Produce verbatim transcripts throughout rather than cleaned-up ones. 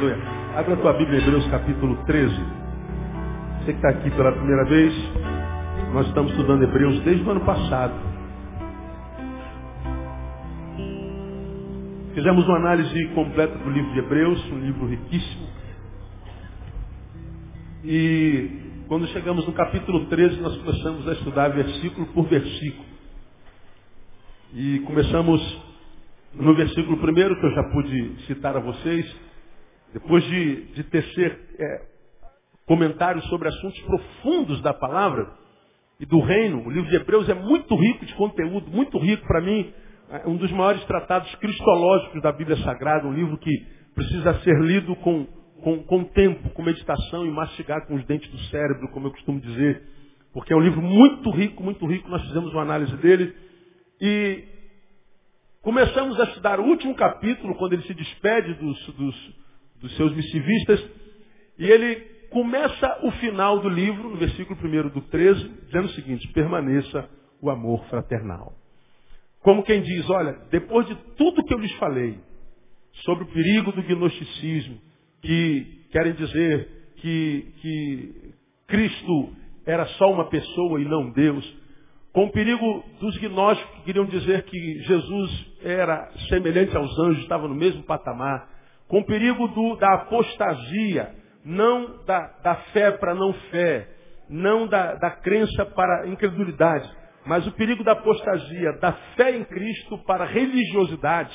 Aleluia. Abra a tua Bíblia, Hebreus capítulo treze. Você que está aqui pela primeira vez, nós estamos estudando Hebreus desde o ano passado. Fizemos uma análise completa do livro de Hebreus, um livro riquíssimo. E quando chegamos no capítulo treze, nós começamos a estudar versículo por versículo. E começamos no versículo primeiro, que eu já pude citar a vocês, depois de, de tecer é, comentários sobre assuntos profundos da palavra e do reino. O livro de Hebreus é muito rico de conteúdo, muito rico para mim, é um dos maiores tratados cristológicos da Bíblia Sagrada, um livro que precisa ser lido com, com, com tempo, com meditação e mastigar com os dentes do cérebro, como eu costumo dizer, porque é um livro muito rico, muito rico. Nós fizemos uma análise dele e começamos a estudar o último capítulo, quando ele se despede dos, dos, dos seus missivistas, e ele começa o final do livro, no versículo primeiro do treze, dizendo o seguinte: permaneça o amor fraternal. Como quem diz, olha, depois de tudo que eu lhes falei sobre o perigo do gnosticismo, que querem dizer que, que Cristo era só uma pessoa e não Deus, com o perigo dos gnósticos que queriam dizer que Jesus era semelhante aos anjos, estava no mesmo patamar, com o perigo do, da apostasia, não da, da fé para não fé, não da, da crença para incredulidade, mas o perigo da apostasia, da fé em Cristo para religiosidade,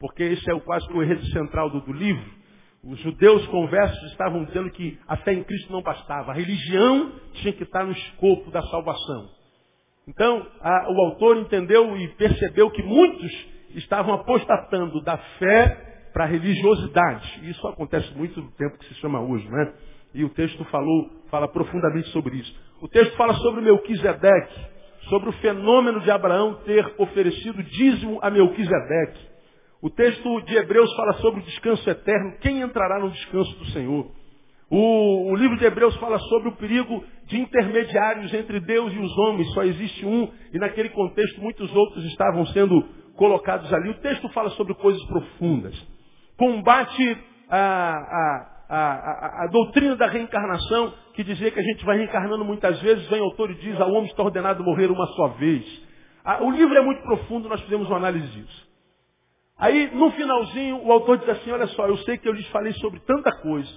porque esse é o, quase que o enredo central do, do livro. Os judeus conversos estavam dizendo que a fé em Cristo não bastava, a religião tinha que estar no escopo da salvação. Então, a, o autor entendeu e percebeu que muitos estavam apostatando da fé para a religiosidade. Isso acontece muito no tempo que se chama hoje, né? E o texto falou, fala profundamente sobre isso. O texto fala sobre Melquisedeque, sobre o fenômeno de Abraão ter oferecido dízimo a Melquisedeque. O texto de Hebreus fala sobre o descanso eterno, quem entrará no descanso do Senhor. O, o livro de Hebreus fala sobre o perigo de intermediários entre Deus e os homens. Só existe um, e naquele contexto muitos outros estavam sendo colocados ali. O texto fala sobre coisas profundas. Combate a, a, a, a, a doutrina da reencarnação, que dizia que a gente vai reencarnando muitas vezes. Vem o autor e diz, ao homem está ordenado morrer uma só vez. A, o livro é muito profundo, nós fizemos uma análise disso. Aí, no finalzinho, o autor diz assim, olha só, eu sei que eu lhes falei sobre tanta coisa,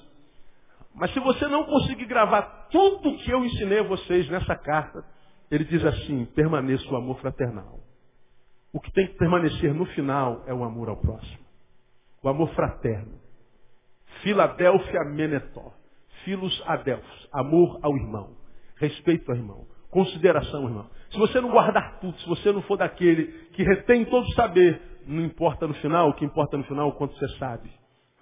mas se você não conseguir gravar tudo o que eu ensinei a vocês nessa carta, ele diz assim, permaneça o amor fraternal. O que tem que permanecer no final é o amor ao próximo. O amor fraterno. Filadélfia menetó. Filos adelfos. Amor ao irmão. Respeito ao irmão. Consideração ao irmão. Se você não guardar tudo, se você não for daquele que retém todo o saber, não importa no final. O que importa no final é o quanto você sabe.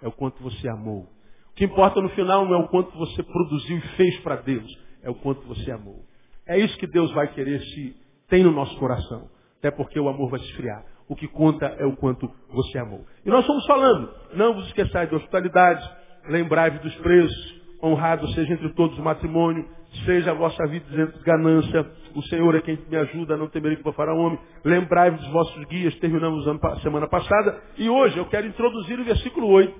É o quanto você amou. O que importa no final não é o quanto você produziu e fez para Deus, é o quanto você amou. É isso que Deus vai querer se tem no nosso coração, até porque o amor vai se esfriar. O que conta é o quanto você amou. E nós estamos falando, não vos esqueçais da hospitalidade, lembrai-vos dos presos, honrado seja entre todos o matrimônio, seja a vossa vida isenta de ganância, o Senhor é quem me ajuda, não temerei que vou fará homem, lembrai-vos dos vossos guias, terminamos a semana passada, e hoje eu quero introduzir o versículo oito,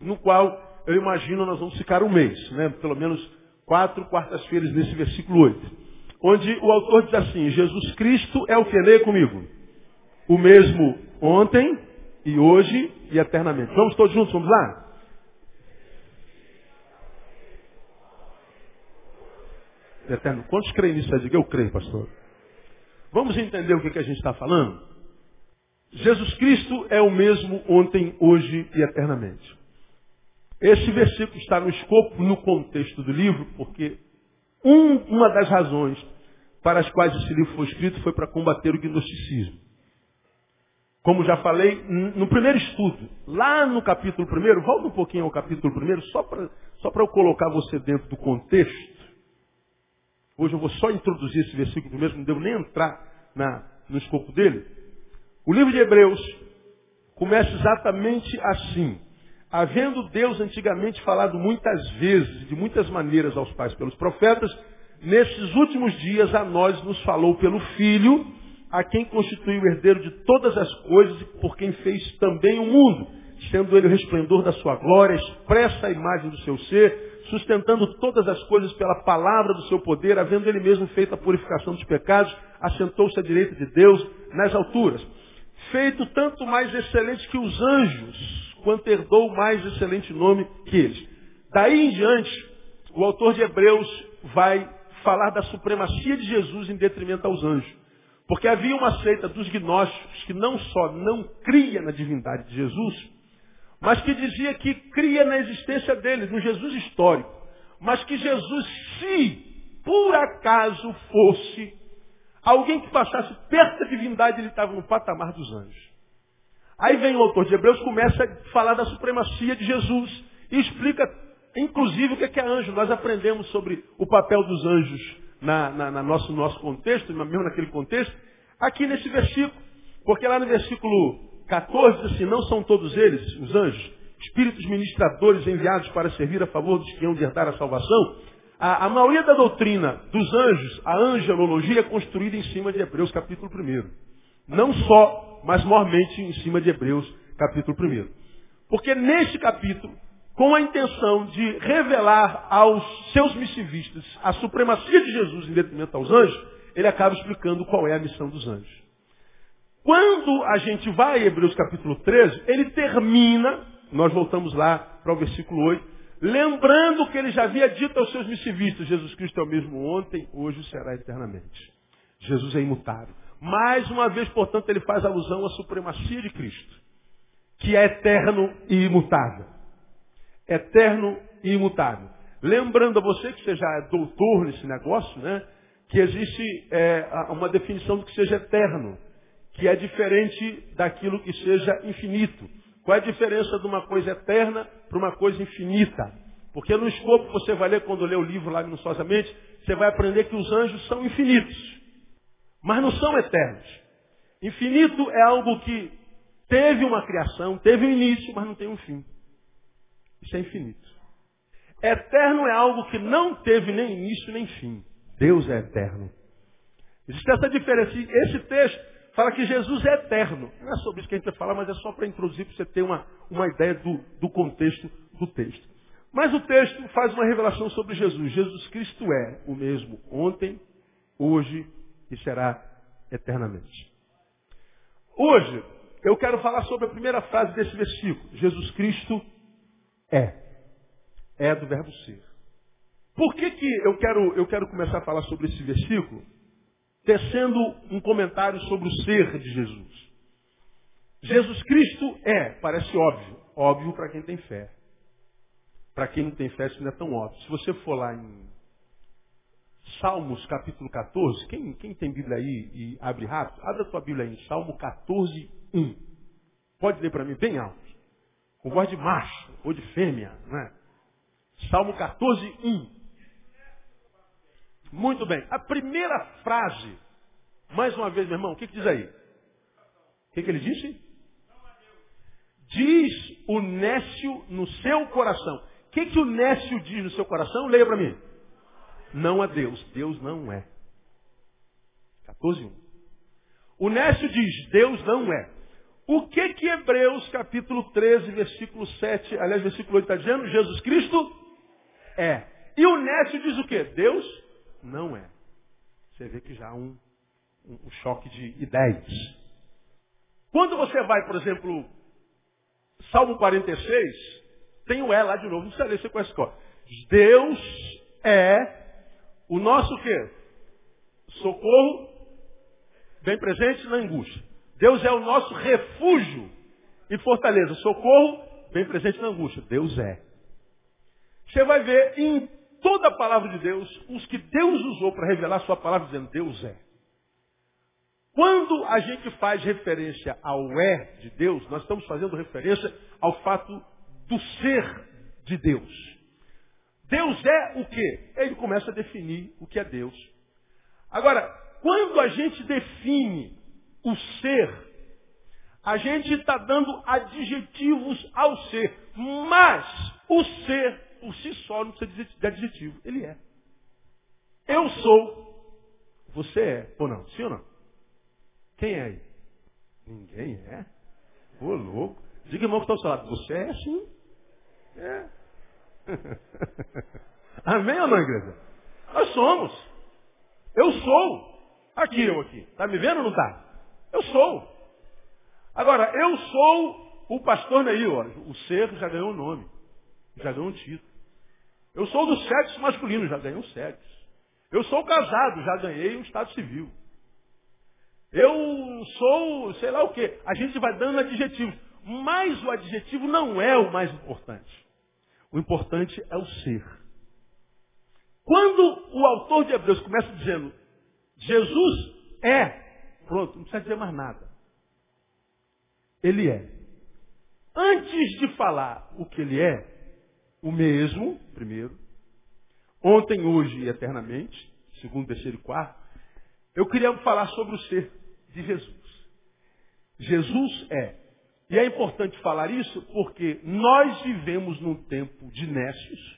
no qual eu imagino nós vamos ficar um mês, né? Pelo menos quatro quartas-feiras nesse versículo oito. Onde o autor diz assim, Jesus Cristo é o que? Leia comigo. O mesmo ontem, e hoje, e eternamente. Vamos todos juntos, vamos lá? Eterno. Quantos creem nisso? Eu creio, pastor. Vamos entender o que a gente está falando? Jesus Cristo é o mesmo ontem, hoje e eternamente. Esse versículo está no escopo, no contexto do livro, porque um, uma das razões para as quais esse livro foi escrito foi para combater o gnosticismo. Como já falei, no primeiro estudo, lá no capítulo primeiro, volta um pouquinho ao capítulo primeiro, só para só para eu colocar você dentro do contexto. Hoje eu vou só introduzir esse versículo primeiro, não devo nem entrar na, no escopo dele. O livro de Hebreus começa exatamente assim. Havendo Deus antigamente falado muitas vezes, de muitas maneiras aos pais pelos profetas, nesses últimos dias a nós nos falou pelo Filho, a quem constituiu o herdeiro de todas as coisas e por quem fez também o mundo, sendo ele o resplendor da sua glória, expressa a imagem do seu ser, sustentando todas as coisas pela palavra do seu poder, havendo ele mesmo feito a purificação dos pecados, assentou-se à direita de Deus nas alturas. Feito tanto mais excelente que os anjos, quanto herdou mais excelente nome que eles. Daí em diante, o autor de Hebreus vai falar da supremacia de Jesus em detrimento aos anjos. Porque havia uma seita dos gnósticos que não só não cria na divindade de Jesus, mas que dizia que cria na existência dele, no Jesus histórico. Mas que Jesus, se por acaso fosse alguém que passasse perto da divindade, ele estava no patamar dos anjos. Aí vem o autor de Hebreus, começa a falar da supremacia de Jesus e explica, inclusive, o que é anjo. Nós aprendemos sobre o papel dos anjos na, na, na nosso, nosso contexto, mesmo naquele contexto, aqui nesse versículo. Porque lá no versículo quatorze diz assim: não são todos eles, os anjos, espíritos ministradores enviados para servir a favor dos que hão de herdar a salvação? A, a maioria da doutrina dos anjos, a angelologia, é construída em cima de Hebreus capítulo primeiro. Não só, mas mormente em cima de Hebreus capítulo primeiro. Porque neste capítulo, com a intenção de revelar aos seus missivistas a supremacia de Jesus em detrimento aos anjos, ele acaba explicando qual é a missão dos anjos. Quando a gente vai a Hebreus capítulo treze, ele termina, nós voltamos lá para o versículo oito, lembrando que ele já havia dito aos seus missivistas: Jesus Cristo é o mesmo ontem, hoje será eternamente. Jesus é imutável. Mais uma vez, portanto, ele faz alusão à supremacia de Cristo, que é eterno e imutável. Eterno e imutável. Lembrando a você que você já é doutor nesse negócio, né? Que existe é, uma definição do que seja eterno, que é diferente daquilo que seja infinito. Qual é a diferença de uma coisa eterna para uma coisa infinita? Porque no escopo você vai ler, quando ler o livro lá minuciosamente, você vai aprender que os anjos são infinitos, mas não são eternos. Infinito é algo que teve uma criação, teve um início, mas não tem um fim. Isso é infinito. Eterno é algo que não teve nem início nem fim. Deus é eterno. Existe essa diferença. Esse texto fala que Jesus é eterno. Não é sobre isso que a gente vai falar, mas é só para introduzir, para você ter uma, uma ideia do, do contexto do texto. Mas o texto faz uma revelação sobre Jesus. Jesus Cristo é o mesmo ontem, hoje e será eternamente. Hoje, eu quero falar sobre a primeira frase desse versículo. Jesus Cristo é. É do verbo ser. Por que que eu quero, eu quero começar a falar sobre esse versículo? Tecendo um comentário sobre o ser de Jesus. Jesus Cristo é, parece óbvio. Óbvio para quem tem fé. Para quem não tem fé, isso não é tão óbvio. Se você for lá em Salmos capítulo catorze, quem, quem tem Bíblia aí e abre rápido, abre a tua Bíblia aí em Salmo catorze, um. Pode ler para mim bem alto. Com voz de macho ou de fêmea, né? Salmo catorze, um. Muito bem. A primeira frase, mais uma vez, meu irmão, o que, que diz aí? O que, que ele disse? Diz o nécio no seu coração. O que, que o nécio diz no seu coração? Leia para mim. Não a Deus. Deus não é. catorze, um. O nécio diz: Deus não é. O que que Hebreus capítulo treze, versículo sete, aliás, versículo oito está dizendo? Jesus Cristo é. E o nécio diz o quê? Deus não é. Você vê que já há um, um, um choque de ideias. Quando você vai, por exemplo, Salmo quarenta e seis, tem o é lá de novo, não precisa ler, você conhece qual. Deus é o nosso o quê? Socorro bem presente na angústia. Deus é o nosso refúgio e fortaleza. Socorro, bem presente na angústia. Deus é. Você vai ver em toda a palavra de Deus, os que Deus usou para revelar sua palavra, dizendo: Deus é. Quando a gente faz referência ao é de Deus, nós estamos fazendo referência ao fato do ser de Deus. Deus é o quê? Ele começa a definir o que é Deus. Agora, quando a gente define o ser, a gente está dando adjetivos ao ser, mas o ser por si só não precisa de adjetivo, ele é. Eu sou, você é, ou não, sim ou não? Quem é aí? Ninguém é? Ô louco, Diga, irmão, que está ao seu lado. Você é assim. É. Amém ou não, igreja? Nós somos. Eu sou. Aqui, eu aqui. Está me vendo ou não está? Eu sou. Agora, eu sou o pastor Neil. O ser já ganhou um nome. Já ganhou um título. Eu sou do sexo masculino. Já ganhei um sexo. Eu sou casado. Já ganhei um estado civil. Eu sou, sei lá o quê. A gente vai dando adjetivos. Mas o adjetivo não é o mais importante. O importante é o ser. Quando o autor de Hebreus começa dizendo Jesus é, pronto, não precisa dizer mais nada. Ele é. Antes de falar o que ele é, o mesmo, primeiro, ontem, hoje e eternamente, segundo, terceiro e quarto, eu queria falar sobre o ser de Jesus. Jesus é. E é importante falar isso porque nós vivemos num tempo de nécios.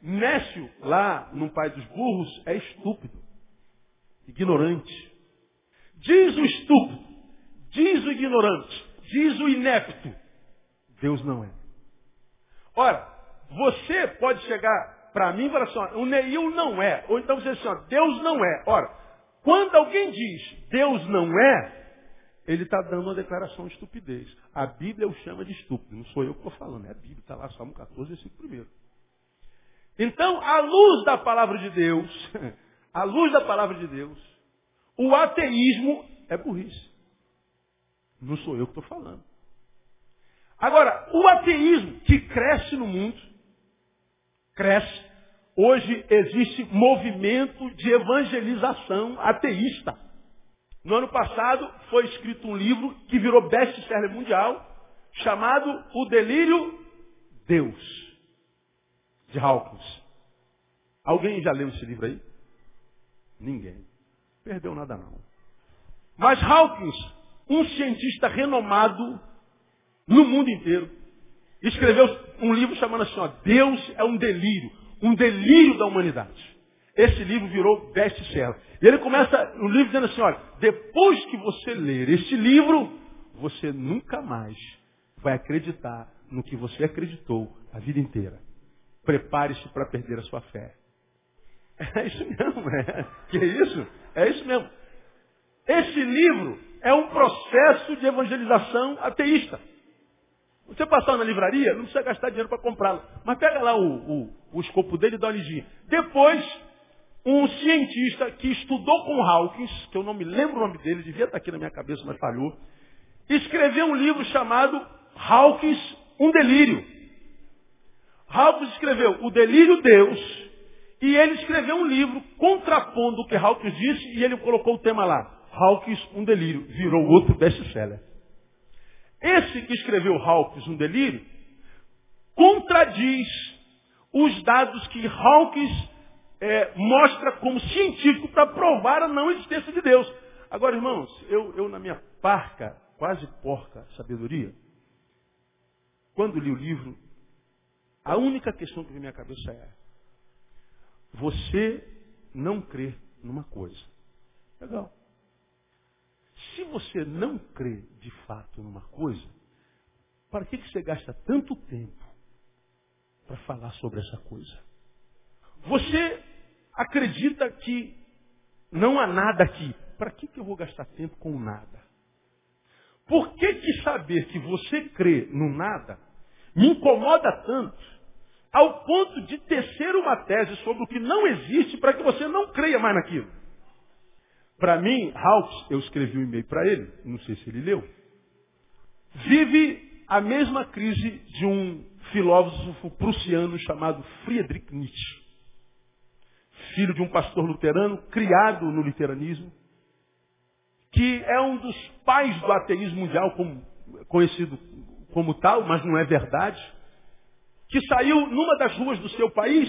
Nécio, lá no Pai dos Burros, é estúpido, ignorante. Diz o estúpido, diz o ignorante, diz o inepto. Deus não é. Ora, você pode chegar para mim e falar assim, ó, o Neil não é. Ou então você diz assim, ó, Deus não é. Ora, quando alguém diz Deus não é, ele está dando uma declaração de estupidez. A Bíblia o chama de estúpido. Não sou eu que estou falando. É a Bíblia. Está lá, Salmo catorze, versículo primeiro. Então, à luz da palavra de Deus, à luz da palavra de Deus, o ateísmo é burrice. Não sou eu que estou falando. Agora, o ateísmo que cresce no mundo, cresce. Hoje existe movimento de evangelização ateísta. No ano passado, foi escrito um livro que virou best-seller mundial, chamado O Delírio Deus, de Dawkins. Alguém já leu esse livro aí? Ninguém. Perdeu nada não. Mas Dawkins, um cientista renomado no mundo inteiro, escreveu um livro chamando assim, ó, Deus é um delírio, um delírio da humanidade. Esse livro virou best-seller. E ele começa o livro dizendo assim, olha, depois que você ler este livro, você nunca mais vai acreditar no que você acreditou a vida inteira. Prepare-se para perder a sua fé. É isso mesmo, é. Que isso? É isso mesmo. Esse livro é um processo de evangelização ateísta. Você passar na livraria, não precisa gastar dinheiro para comprá-lo. Mas pega lá o, o, o escopo dele e dá uma lidinha. Depois, um cientista que estudou com Dawkins, que eu não me lembro o nome dele, devia estar aqui na minha cabeça, mas falhou, escreveu um livro chamado Dawkins, um delírio. Dawkins escreveu O Delírio Deus, e ele escreveu um livro contrapondo o que Dawkins disse, e ele colocou o tema lá, Dawkins, um delírio, virou outro best-seller. Esse que escreveu Dawkins, um delírio, contradiz os dados que Dawkins É, mostra como científico para provar a não existência de Deus. Agora, irmãos, eu, eu na minha parca, quase porca sabedoria, quando li o livro, a única questão que veio na minha cabeça é: você não crê numa coisa. Legal. Se você não crê de fato numa coisa, para que que você gasta tanto tempo para falar sobre essa coisa? Você acredita que não há nada aqui. Para que que eu vou gastar tempo com nada? Por que que saber que você crê no nada me incomoda tanto ao ponto de tecer uma tese sobre o que não existe para que você não creia mais naquilo? Para mim, Dawkins, eu escrevi um e-mail para ele, não sei se ele leu, vive a mesma crise de um filósofo prussiano chamado Friedrich Nietzsche. Filho de um pastor luterano, criado no luteranismo, que é um dos pais do ateísmo mundial, como, conhecido como tal, mas não é verdade, que saiu numa das ruas do seu país,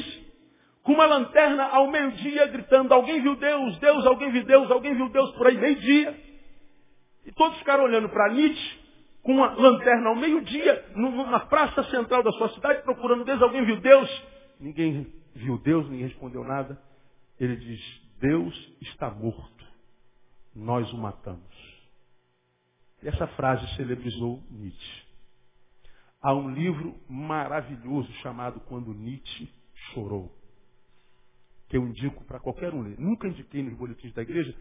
com uma lanterna ao meio-dia, gritando, alguém viu Deus, Deus, alguém viu Deus, alguém viu Deus, por aí, meio-dia. E todos ficaram olhando para Nietzsche, com uma lanterna ao meio-dia, numa praça central da sua cidade, procurando Deus, alguém viu Deus? Ninguém viu Deus, ninguém respondeu nada. Ele diz, Deus está morto. Nós o matamos. E essa frase celebrizou Nietzsche. Há um livro maravilhoso chamado Quando Nietzsche Chorou, que eu indico para qualquer um ler. Nunca indiquei nos boletins da igreja,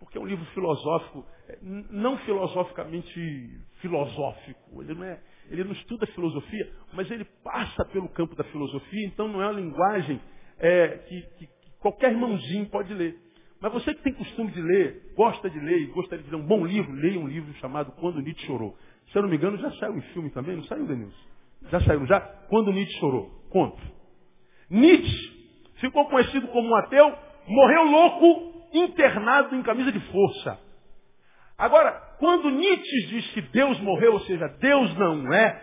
porque é um livro filosófico, não filosoficamente filosófico. Ele não, é, ele não estuda filosofia, mas ele passa pelo campo da filosofia, então não é uma linguagem é, que, que, que qualquer irmãozinho pode ler. Mas você que tem costume de ler, gosta de ler e gostaria de ler um bom livro, leia um livro chamado Quando Nietzsche Chorou. Se eu não me engano, já saiu em filme também, não saiu, Denilson? Já saiu, já? Quando Nietzsche Chorou. Compre. Nietzsche ficou conhecido como um ateu, morreu louco, internado em camisa de força. Agora, quando Nietzsche diz que Deus morreu, ou seja, Deus não é,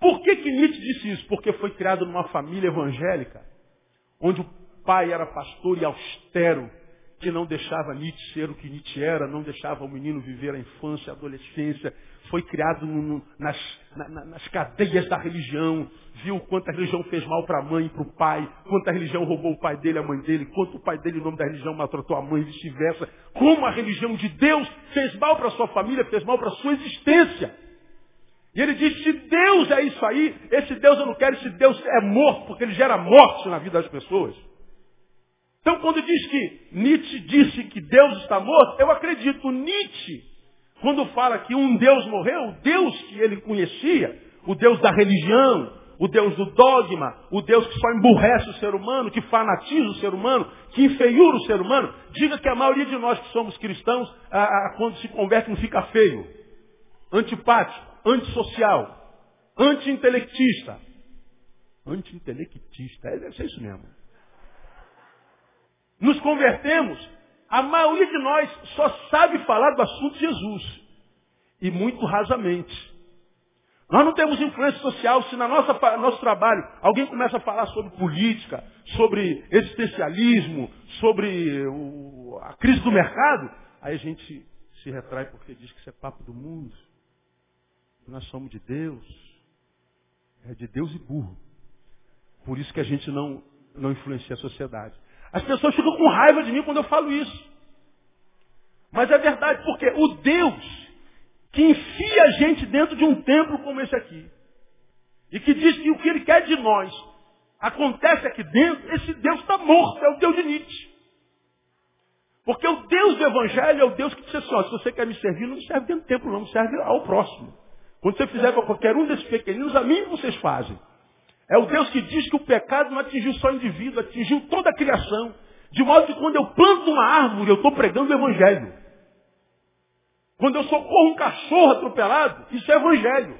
por que que Nietzsche disse isso? Porque foi criado numa família evangélica, onde o pai era pastor e austero, que não deixava Nietzsche ser o que Nietzsche era, não deixava o menino viver a infância, a adolescência, foi criado no, nas, na, nas cadeias da religião, viu quanto a religião fez mal para a mãe e para o pai, quanto a religião roubou o pai dele, a mãe dele, quanto o pai dele, em nome da religião, maltratou a mãe e vice-versa, como a religião de Deus fez mal para a sua família, fez mal para a sua existência. E ele disse, se Deus é isso aí, esse Deus eu não quero, esse Deus é morto, porque ele gera morte na vida das pessoas. Então, quando diz que Nietzsche disse que Deus está morto, eu acredito. Nietzsche, quando fala que um Deus morreu, o Deus que ele conhecia, o Deus da religião, o Deus do dogma, o Deus que só emburrece o ser humano, que fanatiza o ser humano, que enfeiura o ser humano, diga que a maioria de nós que somos cristãos, a, a, quando se converte, não fica feio, antipático, antissocial, anti-intelectista. Anti-intelectista, é, é isso mesmo. Nos convertemos, a maioria de nós só sabe falar do assunto de Jesus. E muito rasamente. Nós não temos influência social. Se no nosso trabalho alguém começa a falar sobre política, sobre existencialismo, sobre o, a crise do mercado, aí a gente se retrai porque diz que isso é papo do mundo. Nós somos de Deus. É de Deus e burro. Por isso que a gente não, não influencia a sociedade. As pessoas ficam com raiva de mim quando eu falo isso. Mas é verdade, porque o Deus que enfia a gente dentro de um templo como esse aqui, e que diz que o que ele quer de nós acontece aqui dentro, esse Deus está morto, é o Deus de Nietzsche. Porque o Deus do Evangelho é o Deus que diz assim, ó, se você quer me servir, não me serve dentro do templo, não me serve ao próximo. Quando você fizer para qualquer um desses pequeninos, a mim vocês fazem. É o Deus que diz que o pecado não atingiu só o indivíduo, atingiu toda a criação. De modo que quando eu planto uma árvore, eu estou pregando o Evangelho. Quando eu socorro um cachorro atropelado, isso é Evangelho.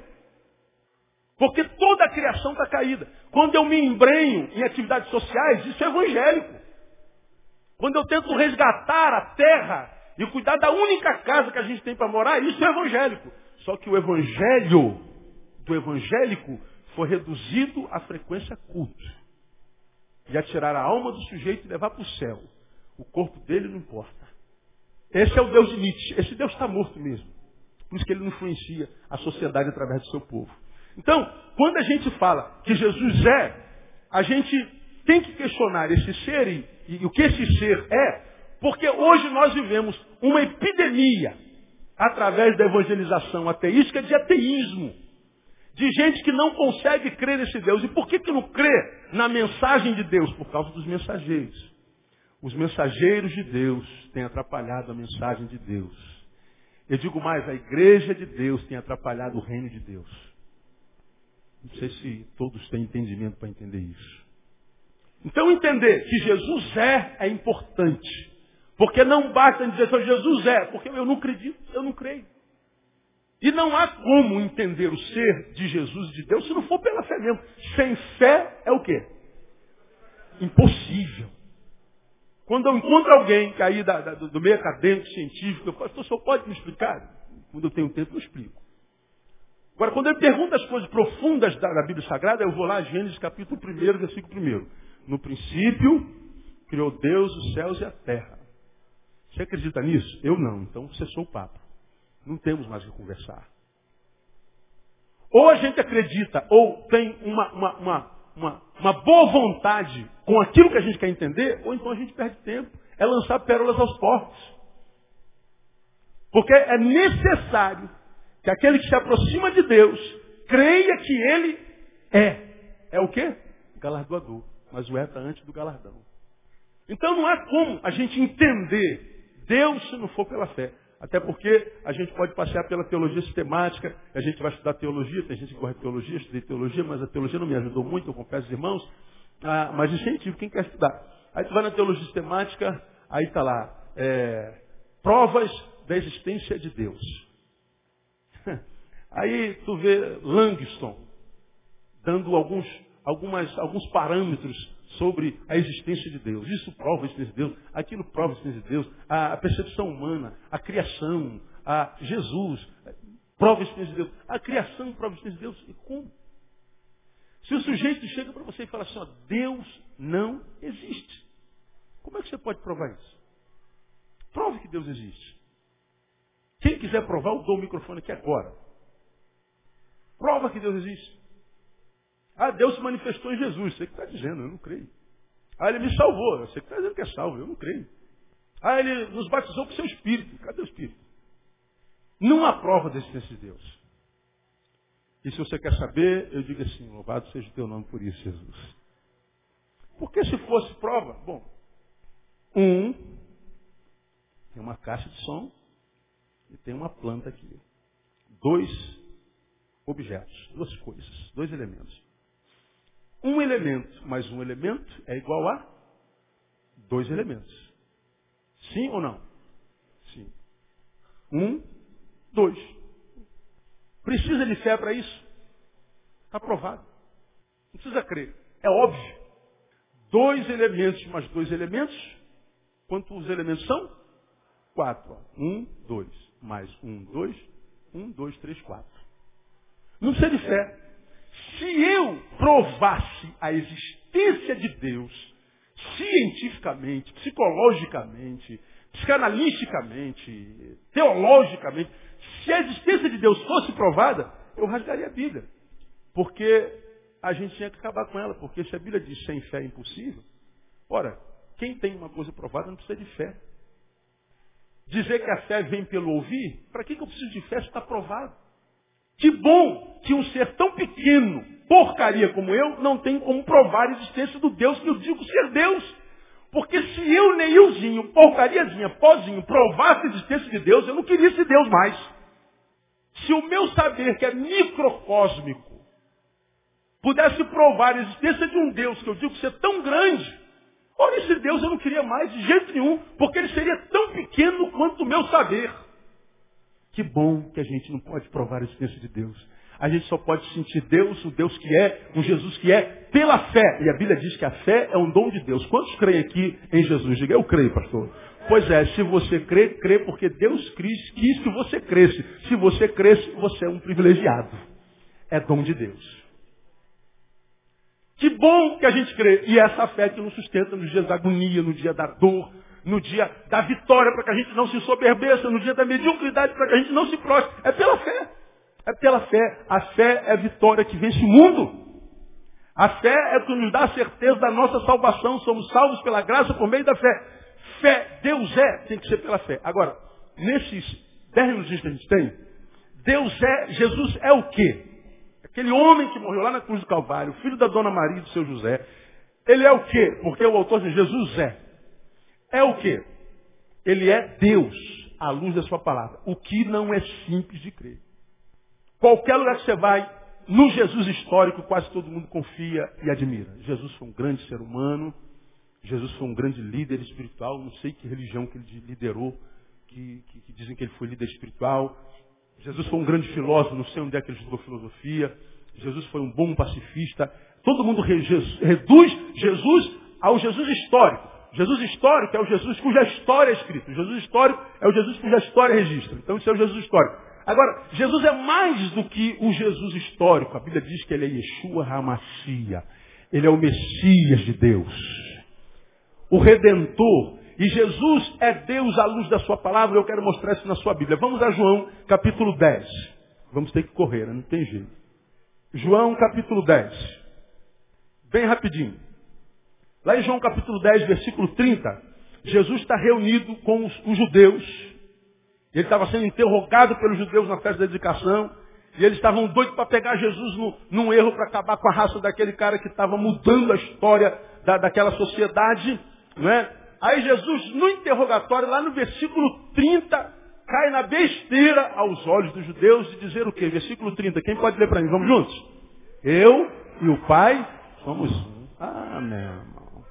Porque toda a criação está caída. Quando eu me embrenho em atividades sociais, isso é evangélico. Quando eu tento resgatar a terra e cuidar da única casa que a gente tem para morar, isso é evangélico. Só que o Evangelho do evangélico foi reduzido à frequência culto. E a tirar a alma do sujeito e levar para o céu. O corpo dele não importa. Esse é o Deus de Nietzsche. Esse Deus está morto mesmo. Por isso que ele não influencia a sociedade através do seu povo. Então, quando a gente fala que Jesus é, a gente tem que questionar esse ser e, e, e o que esse ser é, porque hoje nós vivemos uma epidemia através da evangelização ateística de ateísmo. De gente que não consegue crer nesse Deus. E por que que não crê na mensagem de Deus? Por causa dos mensageiros. Os mensageiros de Deus têm atrapalhado a mensagem de Deus. Eu digo mais, a igreja de Deus tem atrapalhado o reino de Deus. Não sei se todos têm entendimento para entender isso. Então entender que Jesus é, é importante. Porque não basta dizer só Jesus é, porque eu não acredito, eu não creio. E não há como entender o ser de Jesus e de Deus se não for pela fé mesmo. Sem fé é o quê? Impossível. Quando eu encontro alguém que aí da, da, do meio acadêmico, científico, eu falo, o senhor pode me explicar? Quando eu tenho tempo, eu explico. Agora, quando ele pergunta as coisas profundas da, da Bíblia Sagrada, eu vou lá a Gênesis capítulo primeiro, versículo primeiro. No princípio, criou Deus os céus e a terra. Você acredita nisso? Eu não, então cessou o papo. Não temos mais o que conversar. Ou a gente acredita, ou tem uma, uma, uma, uma, uma boa vontade com aquilo que a gente quer entender, ou então a gente perde tempo. É lançar pérolas aos porcos. Porque é necessário que aquele que se aproxima de Deus creia que ele é. É o quê? Galardoador. Mas o é está antes do galardão. Então não há como a gente entender Deus se não for pela fé. Até porque a gente pode passear pela teologia sistemática, a gente vai estudar teologia, tem gente que gosta de teologia, estudei teologia, mas a teologia não me ajudou muito, eu confesso, irmãos. Ah, mas incentivo, quem quer estudar? Aí tu vai na teologia sistemática, aí está lá, é, provas da existência de Deus. Aí tu vê Langston dando alguns, algumas, alguns parâmetros sobre a existência de Deus. Isso prova a existência de Deus, aquilo prova a existência de Deus, a percepção humana, a criação, a Jesus, prova a existência de Deus, a criação prova a existência de Deus. E como? Se o sujeito chega para você e fala assim, ó, Deus não existe. Como é que você pode provar isso? Prove que Deus existe. Quem quiser provar, eu dou o microfone aqui agora. Prova que Deus existe. Ah, Deus se manifestou em Jesus. Você que está dizendo, eu não creio. Ah, ele me salvou. Você que está dizendo que é salvo, eu não creio. Ah, ele nos batizou com o seu espírito. Cadê o espírito? Não há prova da existência de Deus. E se você quer saber, eu digo assim, louvado seja o teu nome por isso, Jesus. Porque se fosse prova, bom, um, tem uma caixa de som e tem uma planta aqui. Dois objetos, duas coisas, dois elementos. Um elemento mais um elemento é igual a dois elementos. Sim ou não? Sim. Um, dois. Precisa de fé para isso? Está provado. Não precisa crer. É óbvio. Dois elementos mais dois elementos. Quantos elementos são? Quatro. Ó. Um, dois. Mais um, dois. Um, dois, três, quatro. Não precisa de fé. Se eu provasse a existência de Deus, cientificamente, psicologicamente, psicanalisticamente, teologicamente, se a existência de Deus fosse provada, eu rasgaria a Bíblia. Porque a gente tinha que acabar com ela. Porque se a Bíblia diz sem fé é impossível, ora, quem tem uma coisa provada não precisa de fé. Dizer que a fé vem pelo ouvir, para que, que eu preciso de fé se está provado? Que bom que um ser tão pequeno, porcaria como eu, não tem como provar a existência do Deus que eu digo ser Deus. Porque se eu, Neilzinho, porcariazinha, pozinho, provasse a existência de Deus, eu não queria ser Deus mais. Se o meu saber, que é microcósmico, pudesse provar a existência de um Deus que eu digo ser tão grande, olha, esse Deus eu não queria mais de jeito nenhum, porque ele seria tão pequeno quanto o meu saber. Que bom que a gente não pode provar a existência de Deus. A gente só pode sentir Deus, o Deus que é, o Jesus que é, pela fé. E a Bíblia diz que a fé é um dom de Deus. Quantos creem aqui em Jesus? Diga, eu creio, pastor. Pois é, se você crê, crê porque Deus quis que você cresce. Se você cresce, você é um privilegiado. É dom de Deus. Que bom que a gente crê. E essa fé que nos sustenta nos dias da agonia, no dia da dor, no dia da vitória, para que a gente não se soberbeça, no dia da mediocridade, para que a gente não se prostre. É pela fé. É pela fé. A fé é a vitória que vence o mundo. A fé é o que nos dá a certeza da nossa salvação. Somos salvos pela graça por meio da fé. Fé, Deus é, tem que ser pela fé. Agora, nesses dez minutos que a gente tem, Deus é, Jesus é o quê? Aquele homem que morreu lá na cruz do Calvário, filho da Dona Maria e do seu José, ele é o quê? Porque o autor diz, Jesus é. É o quê? Ele é Deus, à luz da sua palavra. O que não é simples de crer. Qualquer lugar que você vai, no Jesus histórico, quase todo mundo confia e admira. Jesus foi um grande ser humano, Jesus foi um grande líder espiritual, não sei que religião que ele liderou, que, que, que dizem que ele foi líder espiritual. Jesus foi um grande filósofo, não sei onde é que ele estudou filosofia. Jesus foi um bom pacifista. Todo mundo re, Jesus, reduz Jesus ao Jesus histórico. Jesus histórico é o Jesus cuja história é escrita. Jesus histórico é o Jesus cuja história registra. Então isso é o Jesus histórico. Agora, Jesus é mais do que o Jesus histórico. A Bíblia diz que ele é Yeshua HaMashiach. Ele é o Messias de Deus. O Redentor. E Jesus é Deus à luz da sua palavra. Eu quero mostrar isso na sua Bíblia. Vamos a João, capítulo dez. Vamos ter que correr, né? Não tem jeito. João, capítulo dez. Bem rapidinho. Lá em João capítulo dez, versículo trinta, Jesus está reunido com os, os judeus. E Ele estava sendo interrogado pelos judeus na festa da dedicação. E eles estavam doidos para pegar Jesus no, num erro para acabar com a raça daquele cara que estava mudando a história da, daquela sociedade. Não é? Aí Jesus, no interrogatório, lá no versículo trinta, cai na besteira aos olhos dos judeus de dizer o quê? Versículo trinta. Quem pode ler para mim? Vamos juntos? Eu e o Pai somos um. Ah, meu irmão.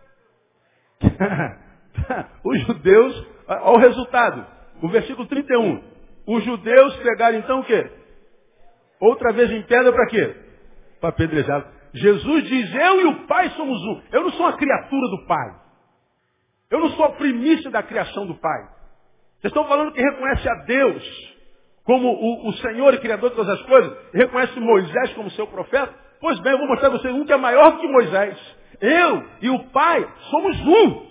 Os judeus... Olha o resultado. O versículo trinta e um. Os judeus pegaram então o quê? Outra vez em pedra para quê? Para apedrejá-lo. Jesus diz, eu e o Pai somos um. Eu não sou a criatura do Pai. Eu não sou a primícia da criação do Pai. Vocês estão falando que reconhece a Deus como o, o Senhor e Criador de todas as coisas. Reconhece Moisés como seu profeta. Pois bem, eu vou mostrar a vocês um que é maior que Moisés. Eu e o Pai somos um.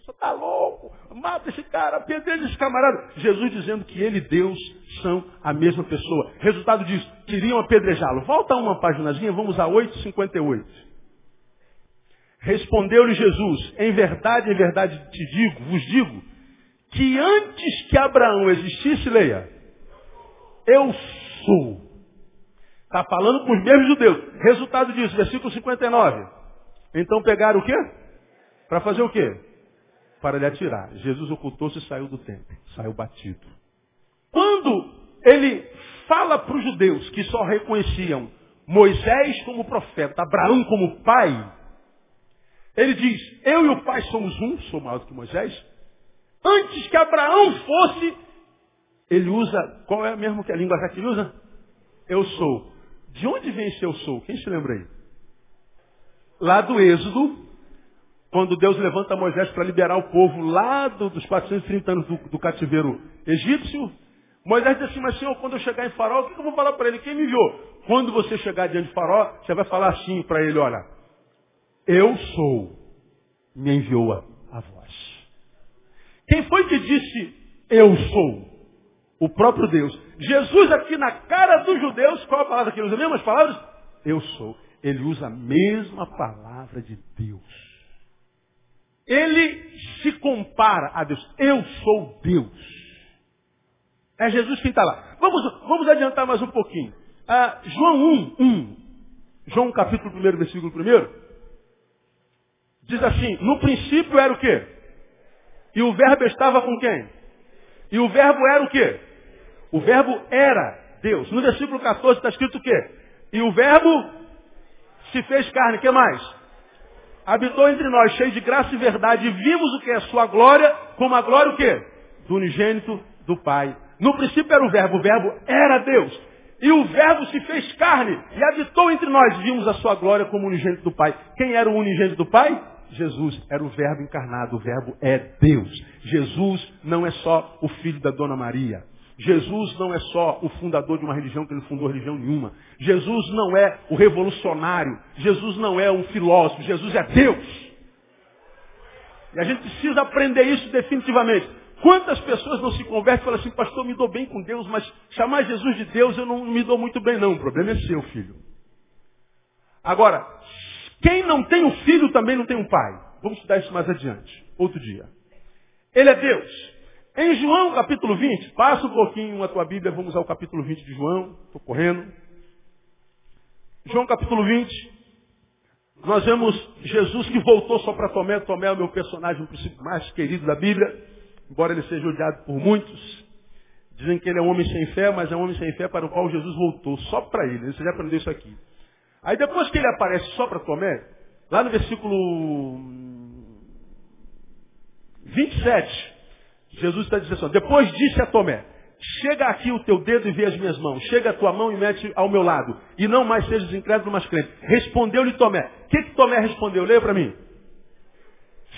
Você está louco. Mata esse cara, apedreja esse camarada. Jesus dizendo que ele e Deus são a mesma pessoa. Resultado disso, queriam apedrejá-lo. Volta uma paginazinha, vamos a oito cinquenta e oito. Respondeu-lhe Jesus, em verdade, em verdade te digo, vos digo, que antes que Abraão existisse, leia, eu sou. Está falando com os mesmos judeus. Resultado disso, versículo cinquenta e nove. Então pegaram o quê? Para fazer o quê? Para lhe atirar. Jesus ocultou-se e saiu do templo. Saiu batido. Quando ele fala para os judeus que só reconheciam Moisés como profeta, Abraão como pai, ele diz, eu e o Pai somos um, sou maior do que Moisés. Antes que Abraão fosse, ele usa, qual é mesmo que a língua que ele usa? Eu sou. De onde vem esse eu sou? Quem se lembra aí? Lá do Êxodo, quando Deus levanta Moisés para liberar o povo lá do, dos quatrocentos e trinta anos do, do cativeiro egípcio, Moisés disse assim, mas Senhor, quando eu chegar em Faraó, o que eu vou falar para ele? Quem me enviou? Quando você chegar diante de Faraó, você vai falar assim para ele, olha, eu sou, me enviou a, a voz. Quem foi que disse, eu sou? O próprio Deus. Jesus aqui na cara dos judeus, qual a palavra que ele usa? As mesmas palavras? Eu sou. Ele usa a mesma palavra de Deus. Ele se compara a Deus. Eu sou Deus. É Jesus quem está lá. Vamos, vamos adiantar mais um pouquinho. Ah, João um, um. João capítulo um, versículo um. Diz assim, no princípio era o quê? E o verbo estava com quem? E o verbo era o quê? O verbo era Deus. No versículo quatorze está escrito o quê? E o verbo se fez carne. O que mais? Habitou entre nós, cheio de graça e verdade, e vimos o que é sua glória, como a glória o quê? Do unigênito do Pai. No princípio era o verbo, o verbo era Deus. E o verbo se fez carne, e habitou entre nós, vimos a sua glória como unigênito do Pai. Quem era o unigênito do Pai? Jesus era o verbo encarnado, o verbo é Deus. Jesus não é só o filho da Dona Maria. Jesus não é só o fundador de uma religião que não fundou religião nenhuma. Jesus não é o revolucionário. Jesus não é um filósofo. Jesus é Deus. E a gente precisa aprender isso definitivamente. Quantas pessoas não se convertem e falam assim, pastor, me dou bem com Deus, mas chamar Jesus de Deus eu não me dou muito bem não. O problema é seu, filho. Agora, quem não tem um filho também não tem um pai. Vamos estudar isso mais adiante, outro dia. Ele é Deus. Em João capítulo vinte, passa um pouquinho a tua Bíblia, vamos ao capítulo vinte de João, estou correndo. João capítulo vinte, nós vemos Jesus que voltou só para Tomé. Tomé é o meu personagem mais querido da Bíblia, embora ele seja odiado por muitos. Dizem que ele é um homem sem fé, mas é um homem sem fé para o qual Jesus voltou, só para ele. Você já aprendeu isso aqui. Aí depois que ele aparece só para Tomé, lá no versículo vinte e sete... Jesus está dizendo assim, depois disse a Tomé, chega aqui o teu dedo e vê as minhas mãos, chega a tua mão e mete ao meu lado, e não mais sejas incrédulo, mas crente. Respondeu-lhe Tomé. O que, que Tomé respondeu? Leia para mim.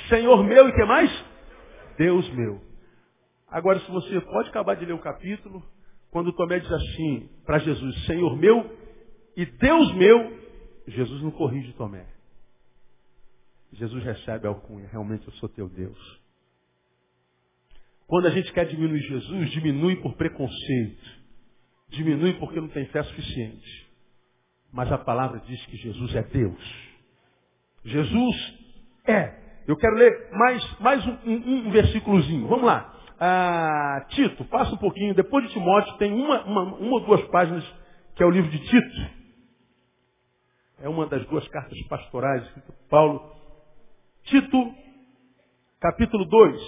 Senhor meu e que mais? Deus meu. Agora, se você pode acabar de ler o capítulo, quando Tomé diz assim para Jesus, Senhor meu e Deus meu, Jesus não corrige Tomé. Jesus recebe a alcunha, realmente eu sou teu Deus. Quando a gente quer diminuir Jesus, diminui por preconceito. Diminui porque não tem fé suficiente. Mas a palavra diz que Jesus é Deus. Jesus é. Eu quero ler mais, mais um, um, um versículozinho. Vamos lá. a Tito. Passa um pouquinho, depois de Timóteo tem uma, uma, uma ou duas páginas que é o livro de Tito. É uma das duas cartas pastorais de Paulo. Tito, capítulo dois,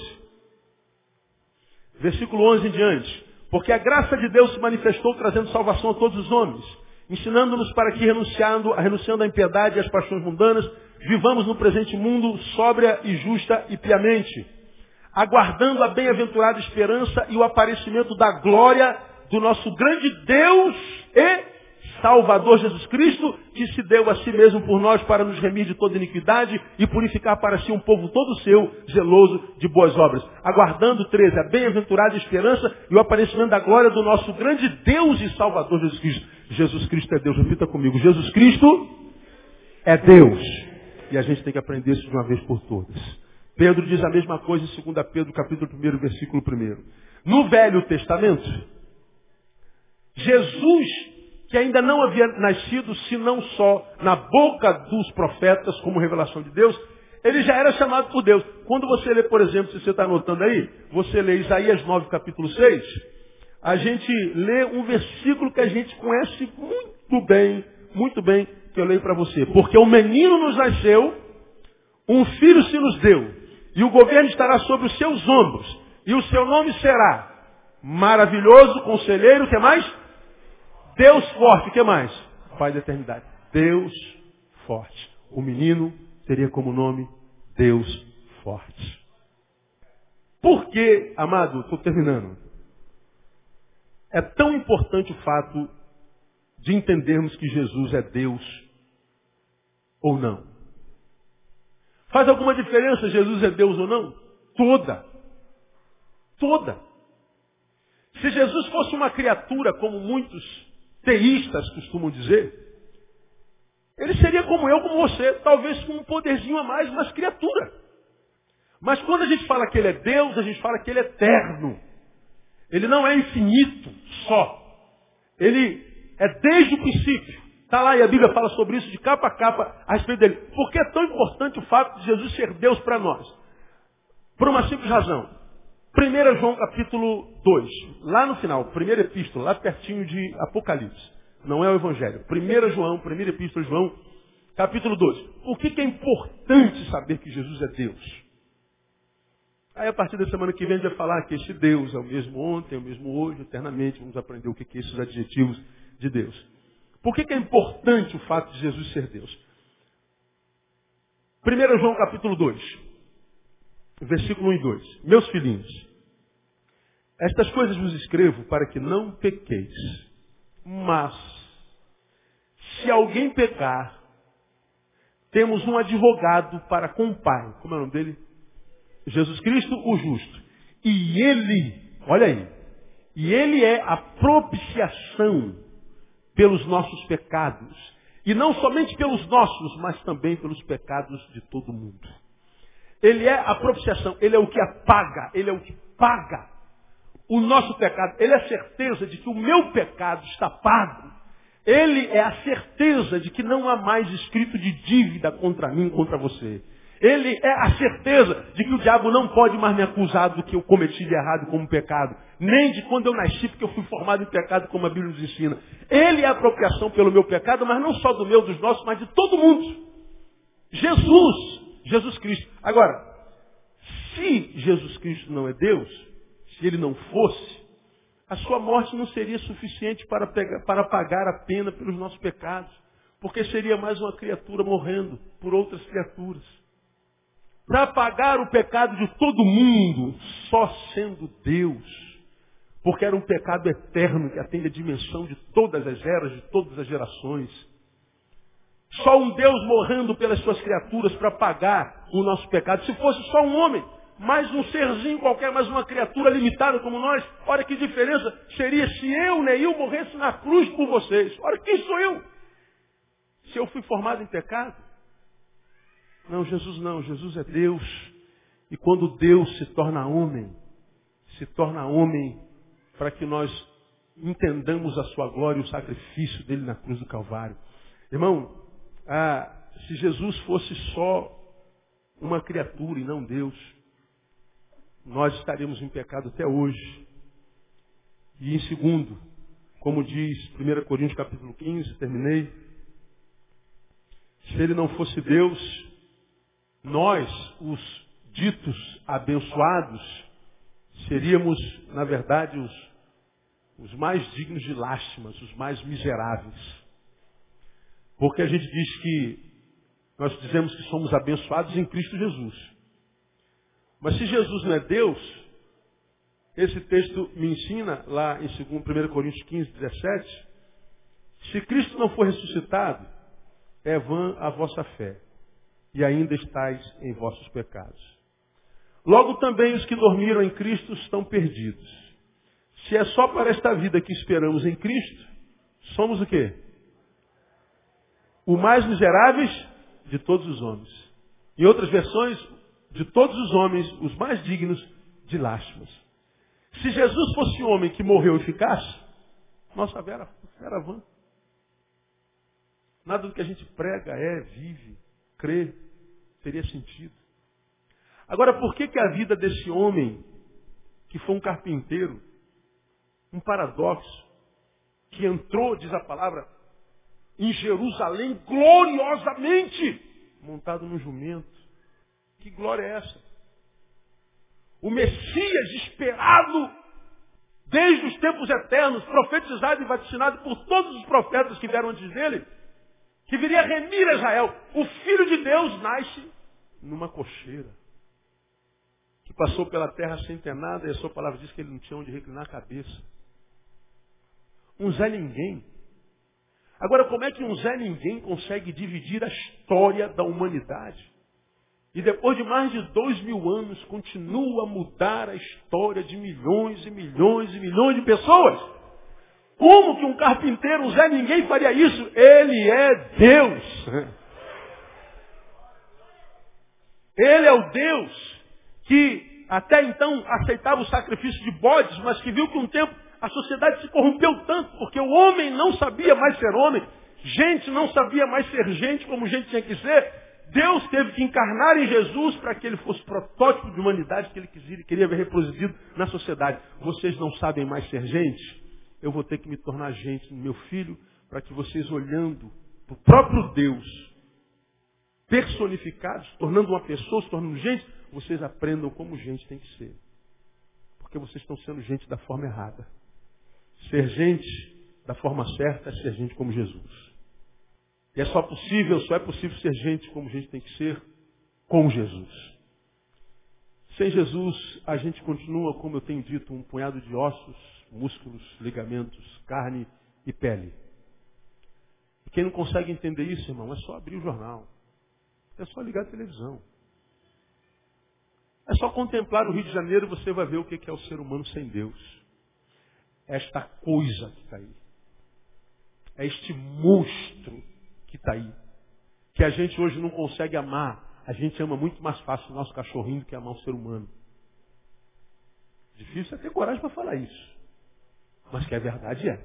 versículo onze em diante. Porque a graça de Deus se manifestou trazendo salvação a todos os homens, ensinando-nos para que, renunciando, renunciando à impiedade e às paixões mundanas, vivamos no presente mundo sóbria e justa e piamente, aguardando a bem-aventurada esperança e o aparecimento da glória do nosso grande Deus e Salvador Jesus Cristo, que se deu a si mesmo por nós para nos remir de toda iniquidade e purificar para si um povo todo seu, zeloso de boas obras. Aguardando, treze, a bem-aventurada esperança e o aparecimento da glória do nosso grande Deus e Salvador Jesus Cristo. Jesus Cristo é Deus. Repita comigo. Jesus Cristo é Deus. E a gente tem que aprender isso de uma vez por todas. Pedro diz a mesma coisa em segunda Pedro, capítulo um, versículo um. No Velho Testamento, Jesus, que ainda não havia nascido, senão só na boca dos profetas, como revelação de Deus, ele já era chamado por Deus. Quando você lê, por exemplo, se você está anotando aí, você lê Isaías nove, capítulo seis, a gente lê um versículo que a gente conhece muito bem, muito bem, que eu leio para você. Porque um menino nos nasceu, um filho se nos deu, e o governo estará sobre os seus ombros, e o seu nome será Maravilhoso, Conselheiro, o que mais? Deus Forte, o que mais? Pai da Eternidade. Deus Forte. O menino teria como nome Deus Forte. Por que, amado, estou terminando, é tão importante o fato de entendermos que Jesus é Deus ou não? Faz alguma diferença Jesus é Deus ou não? Toda. Toda. Se Jesus fosse uma criatura, como muitos teístas costumam dizer, ele seria como eu, como você, talvez com um poderzinho a mais, mas criatura. Mas quando a gente fala que ele é Deus, a gente fala que ele é eterno. Ele não é infinito só. Ele é desde o princípio. Está lá e a Bíblia fala sobre isso de capa a capa a respeito dele. Por que é tão importante o fato de Jesus ser Deus para nós? Por uma simples razão. primeiro João capítulo dois, lá no final, primeira epístola, lá pertinho de Apocalipse. Não é o Evangelho. primeiro João, primeira epístola de João, capítulo dois. Por que que é importante saber que Jesus é Deus? Aí a partir da semana que vem a gente vai falar que esse Deus é o mesmo ontem, é o mesmo hoje, eternamente. Vamos aprender o que que é esses adjetivos de Deus. Por que que é importante o fato de Jesus ser Deus? primeiro João capítulo dois, versículo um e dois. Meus filhinhos, estas coisas vos escrevo para que não pequeis. Mas, se alguém pecar, temos um advogado para com o Pai. Como é o nome dele? Jesus Cristo, o justo. E ele, olha aí, e ele é a propiciação pelos nossos pecados. E não somente pelos nossos, mas também pelos pecados de todo mundo. Ele é a propiciação, ele é o que apaga, ele é o que paga o nosso pecado. Ele é a certeza de que o meu pecado está pago. Ele é a certeza de que não há mais escrito de dívida contra mim, contra você. Ele é a certeza de que o diabo não pode mais me acusar do que eu cometi de errado como pecado. Nem de quando eu nasci, porque eu fui formado em pecado, como a Bíblia nos ensina. Ele é a apropriação pelo meu pecado, mas não só do meu, dos nossos, mas de todo mundo. Jesus, Jesus Cristo. Agora, se Jesus Cristo não é Deus, se ele não fosse, a sua morte não seria suficiente para, pegar, para pagar a pena pelos nossos pecados. Porque seria mais uma criatura morrendo por outras criaturas. Para pagar o pecado de todo mundo, só sendo Deus. Porque era um pecado eterno que atende a dimensão de todas as eras, de todas as gerações. Só um Deus morrendo pelas suas criaturas para pagar o nosso pecado. Se fosse só um homem, mais um serzinho qualquer, mais uma criatura limitada como nós, olha que diferença seria se eu, Neil, morresse na cruz por vocês. Olha, quem sou eu? Se eu fui formado em pecado? Não, Jesus não. Jesus é Deus. E quando Deus se torna homem, se torna homem para que nós entendamos a sua glória e o sacrifício dele na cruz do Calvário. Irmão, ah, se Jesus fosse só uma criatura e não Deus, nós estaremos em pecado até hoje. E em segundo, como diz primeira Coríntios capítulo quinze, terminei, se ele não fosse Deus, nós, os ditos abençoados, seríamos, na verdade, os, os mais dignos de lástimas, os mais miseráveis. Porque a gente diz que nós dizemos que somos abençoados em Cristo Jesus. Mas se Jesus não é Deus, esse texto me ensina, lá em primeira Coríntios quinze, dezessete, se Cristo não for ressuscitado, é vã a vossa fé, e ainda estáis em vossos pecados. Logo também os que dormiram em Cristo estão perdidos. Se é só para esta vida que esperamos em Cristo, somos o quê? O mais miseráveis de todos os homens. Em outras versões, de todos os homens, os mais dignos de lástimas. Se Jesus fosse um homem que morreu e ficasse, nossa fé era vã. Nada do que a gente prega, é, vive, crê, teria sentido. Agora, por que que a vida desse homem, que foi um carpinteiro, um paradoxo, que entrou, diz a palavra, em Jerusalém gloriosamente, montado num jumento? Que glória é essa? O Messias esperado desde os tempos eternos, profetizado e vaticinado por todos os profetas que vieram antes dele, que viria a remir a Israel. O Filho de Deus nasce numa cocheira, que passou pela terra sem ter nada, e a sua palavra diz que ele não tinha onde reclinar a cabeça. Um Zé Ninguém. Agora, como é que um Zé Ninguém consegue dividir a história da humanidade? E depois de mais de dois mil anos, continua a mudar a história de milhões e milhões e milhões de pessoas? Como que um carpinteiro, um Zé Ninguém, faria isso? Ele é Deus. Ele é o Deus que até então aceitava o sacrifício de bodes, mas que viu que um tempo a sociedade se corrompeu tanto, porque o homem não sabia mais ser homem, gente não sabia mais ser gente como gente tinha que ser. Deus teve que encarnar em Jesus para que ele fosse protótipo de humanidade que ele queria ver reproduzido na sociedade. Vocês não sabem mais ser gente? Eu vou ter que me tornar gente no meu filho, para que vocês, olhando para o próprio Deus, personificados, tornando uma pessoa, se tornando gente, vocês aprendam como gente tem que ser. Porque vocês estão sendo gente da forma errada. Ser gente da forma certa é ser gente como Jesus. E é só possível, só é possível ser gente como gente tem que ser com Jesus. Sem Jesus, a gente continua, como eu tenho dito, um punhado de ossos, músculos, ligamentos, carne e pele. E quem não consegue entender isso, irmão, é só abrir o jornal. É só ligar a televisão. É só contemplar o Rio de Janeiro e você vai ver o que é o ser humano sem Deus. Esta coisa que está aí. É este monstro que está aí. Que a gente hoje não consegue amar. A gente ama muito mais fácil o nosso cachorrinho do que amar o ser humano. Difícil é ter coragem para falar isso. Mas que a verdade é.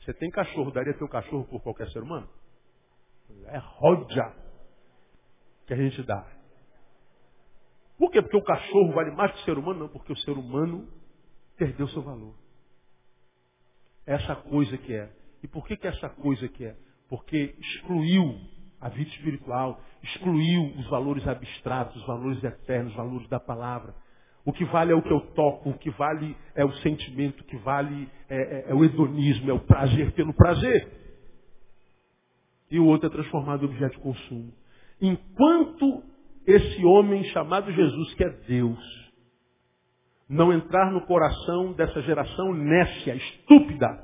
Você tem cachorro, daria teu cachorro por qualquer ser humano? É roda que a gente dá. Por quê? Porque o cachorro vale mais que o ser humano? Não, porque o ser humano perdeu seu valor. Essa coisa que é. E por que que essa coisa que é? Porque excluiu a vida espiritual, excluiu os valores abstratos, os valores eternos, os valores da palavra. O que vale é o que eu toco, o que vale é o sentimento, o que vale é, é, é o hedonismo, é o prazer pelo prazer. E o outro é transformado em objeto de consumo. Enquanto esse homem chamado Jesus, que é Deus, não entrar no coração dessa geração nécia, estúpida,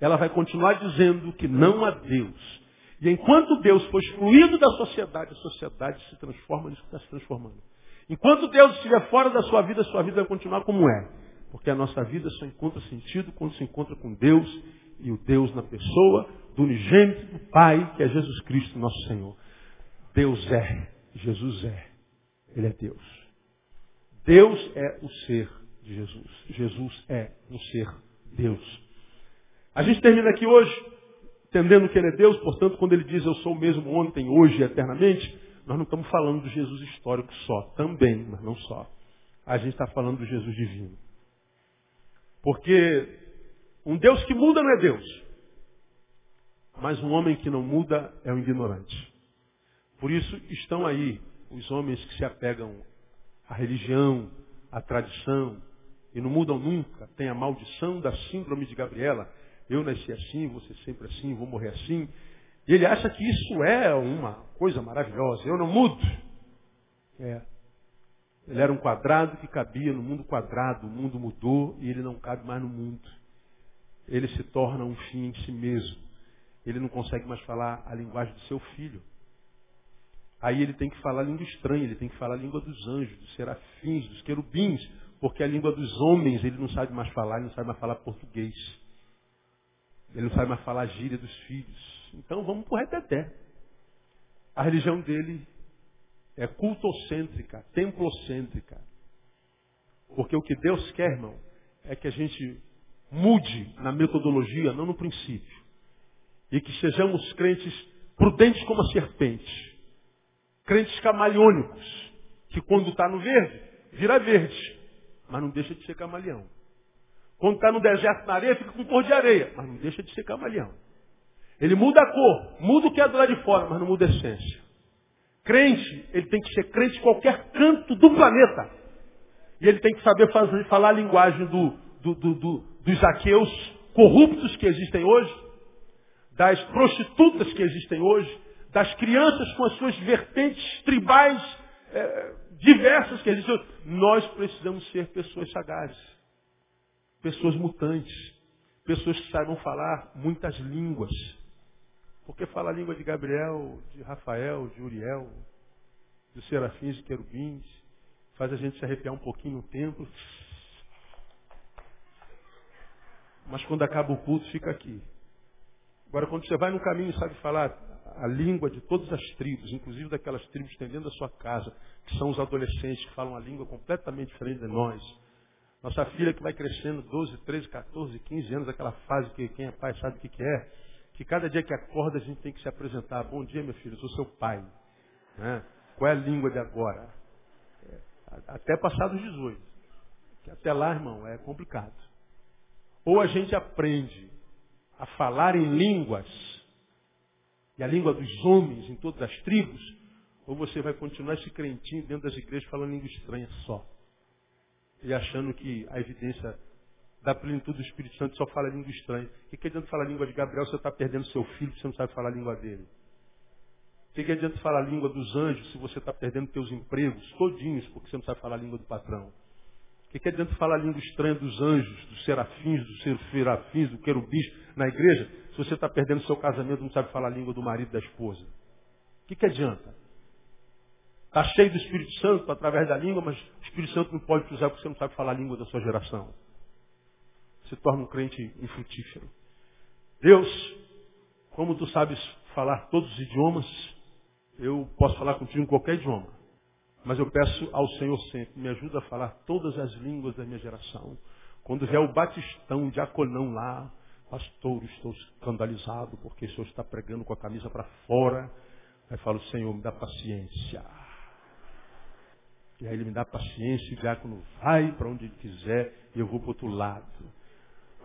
ela vai continuar dizendo que não há Deus. E enquanto Deus for excluído da sociedade, a sociedade se transforma nisso que está se transformando. Enquanto Deus estiver fora da sua vida, a sua vida vai continuar como é. Porque a nossa vida só encontra sentido quando se encontra com Deus, e o Deus na pessoa do unigênito do Pai, que é Jesus Cristo, nosso Senhor. Deus é, Jesus é, Ele é Deus. Deus é o ser de Jesus. Jesus é o ser Deus. A gente termina aqui hoje, entendendo que Ele é Deus, portanto, quando Ele diz, eu sou o mesmo ontem, hoje e eternamente, nós não estamos falando do Jesus histórico só, também, mas não só. a gente está falando do Jesus divino. Porque um Deus que muda não é Deus. Mas um homem que não muda é um ignorante. Por isso estão aí os homens que se apegam à religião, à tradição, e não mudam nunca. Tem a maldição da síndrome de Gabriela. Eu nasci assim, vou ser sempre assim, vou morrer assim. E ele acha que isso é uma coisa maravilhosa. Eu não mudo. É. Ele era um quadrado que cabia no mundo quadrado. O mundo mudou e ele não cabe mais no mundo. Ele se torna um fim em si mesmo. Ele não consegue mais falar a linguagem do seu filho. Aí ele tem que falar a língua estranha, ele tem que falar a língua dos anjos, dos serafins, dos querubins, porque a língua dos homens ele não sabe mais falar, ele não sabe mais falar português. Ele não sabe mais falar a gíria dos filhos. Então vamos pro reteté. A religião dele é cultocêntrica, templocêntrica. Porque o que Deus quer, irmão, é que a gente mude na metodologia, não no princípio. E que sejamos crentes prudentes como a serpente. Crentes camaleônicos. Que quando está no verde, vira verde. Mas não deixa de ser camaleão. Quando está no deserto, na areia, fica com cor de areia. Mas não deixa de ser camaleão. Ele muda a cor. Muda o que é do lado de fora, mas não muda a essência. Crente, ele tem que ser crente em qualquer canto do planeta. E ele tem que saber fazer, falar a linguagem do, do, do, do, dos aqueus corruptos que existem hoje. Das prostitutas que existem hoje, das crianças com as suas vertentes tribais eh, diversas que existem hoje. Nós precisamos ser pessoas sagazes, pessoas mutantes, pessoas que saibam falar muitas línguas. Porque fala a língua de Gabriel, de Rafael, de Uriel, dos serafins e querubins, faz a gente se arrepiar um pouquinho no templo. Mas quando acaba o culto, fica aqui. Agora, quando você vai no caminho e sabe falar a língua de todas as tribos, inclusive daquelas tribos que estão dentro da sua casa, que são os adolescentes que falam a língua completamente diferente de nós. Nossa filha que vai crescendo doze, treze, quatorze, quinze anos, aquela fase que quem é pai sabe o que, que é, que cada dia que acorda a gente tem que se apresentar. Bom dia, meu filho, eu sou seu pai. Né? Qual é a língua de agora? Até passado os dezoito. Até lá, irmão, é complicado. Ou a gente aprende a falar em línguas, e a língua dos homens em todas as tribos, ou você vai continuar esse crentinho dentro das igrejas falando língua estranha só. E achando que a evidência da plenitude do Espírito Santo só fala língua estranha. O que adianta falar a língua de Gabriel se você está perdendo seu filho, se você não sabe falar a língua dele? O que adianta falar a língua dos anjos se você está perdendo seus empregos todinhos, porque você não sabe falar a língua do patrão? O que, que adianta falar a língua estranha dos anjos, dos serafins, dos serafins, do querubins na igreja, se você está perdendo seu casamento e não sabe falar a língua do marido e da esposa? O que, que adianta? Está cheio do Espírito Santo através da língua, mas o Espírito Santo não pode te usar porque você não sabe falar a língua da sua geração. Se torna um crente infrutífero. Deus, como tu sabes falar todos os idiomas, eu posso falar contigo em qualquer idioma. Mas eu peço ao Senhor sempre, me ajuda a falar todas as línguas da minha geração. Quando vier o batistão, o diaconão lá, pastor, estou escandalizado porque o Senhor está pregando com a camisa para fora. Aí eu falo, Senhor, me dá paciência. E aí ele me dá paciência, o diácono vai para onde ele quiser e eu vou para outro lado.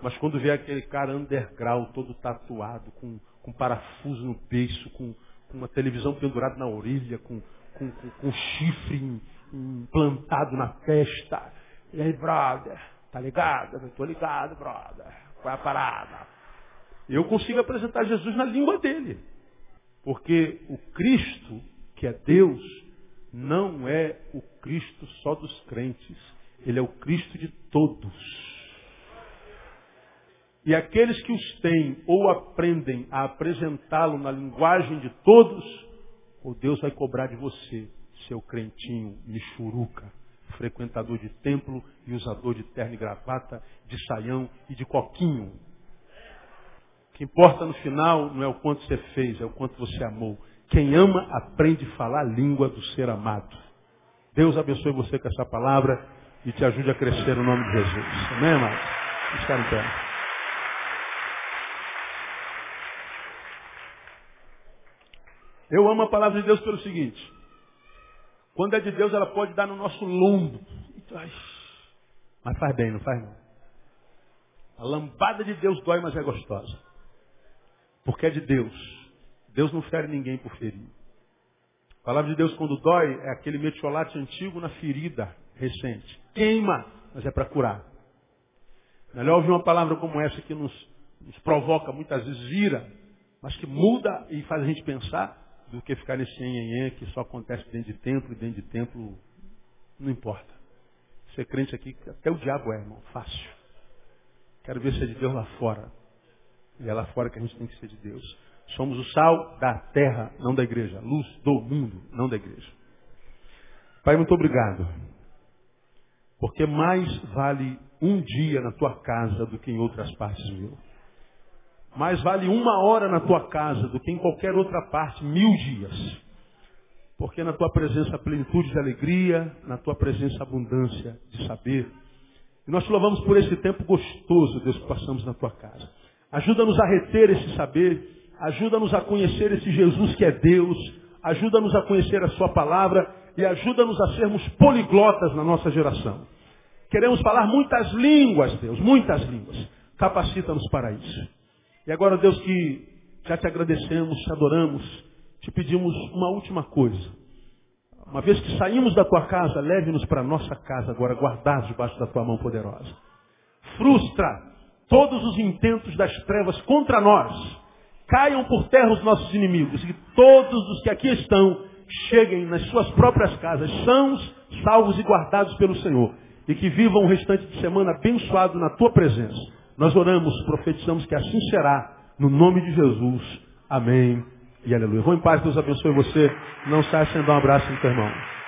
Mas quando vier aquele cara underground, todo tatuado, com, com parafuso no beiço, com, com uma televisão pendurada na orelha, com... Com, com, com chifre implantado na testa. E aí, brother, tá ligado? Eu tô ligado, brother. Qual é a parada? Eu consigo apresentar Jesus na língua dele. Porque o Cristo, que é Deus, não é o Cristo só dos crentes. Ele é o Cristo de todos. E aqueles que os têm ou aprendem a apresentá-lo na linguagem de todos, ou Deus vai cobrar de você, seu crentinho michuruca, frequentador de templo e usador de terno e gravata, de saião e de coquinho. O que importa no final não é o quanto você fez, é o quanto você amou. Quem ama, aprende a falar a língua do ser amado. Deus abençoe você com essa palavra e te ajude a crescer no nome de Jesus. Amém, amado? Estar em pé. Eu amo a palavra de Deus pelo seguinte: quando é de Deus, ela pode dar no nosso lombo. Ai, mas faz bem, não faz não. A lambada de Deus dói, mas é gostosa. Porque é de Deus. Deus não fere ninguém por ferir. A palavra de Deus, quando dói, é aquele metiolate antigo na ferida recente. Queima, mas é para curar. Melhor ouvir uma palavra como essa que nos, nos provoca muitas vezes ira, mas que muda e faz a gente pensar, do que ficar nesse nhenhenhen que só acontece dentro de templo, e dentro de templo não importa. Ser crente aqui, até o diabo é, irmão, fácil. Quero ver se é de Deus lá fora. E é lá fora que a gente tem que ser de Deus. Somos o sal da terra, não da igreja. Luz do mundo, não da igreja. Pai, muito obrigado. Porque mais vale um dia na tua casa do que em outras partes, meu. Mais vale uma hora na tua casa do que em qualquer outra parte, mil dias. Porque na tua presença há plenitude de alegria, na tua presença há abundância de saber. E nós te louvamos por esse tempo gostoso, Deus, que passamos na tua casa. Ajuda-nos a reter esse saber, ajuda-nos a conhecer esse Jesus que é Deus, ajuda-nos a conhecer a sua palavra e ajuda-nos a sermos poliglotas na nossa geração. Queremos falar muitas línguas, Deus, muitas línguas. Capacita-nos para isso. E agora, Deus, que já te agradecemos, te adoramos, te pedimos uma última coisa. Uma vez que saímos da tua casa, leve-nos para a nossa casa agora, guardados debaixo da tua mão poderosa. Frustra todos os intentos das trevas contra nós. Caiam por terra os nossos inimigos. E todos os que aqui estão, cheguem nas suas próprias casas, sãos, salvos e guardados pelo Senhor. E que vivam o restante de semana abençoado na tua presença. Nós oramos, profetizamos que assim será, no nome de Jesus. Amém. E aleluia. Vou em paz, Deus abençoe você. Não saia sem dar um abraço no teu irmão.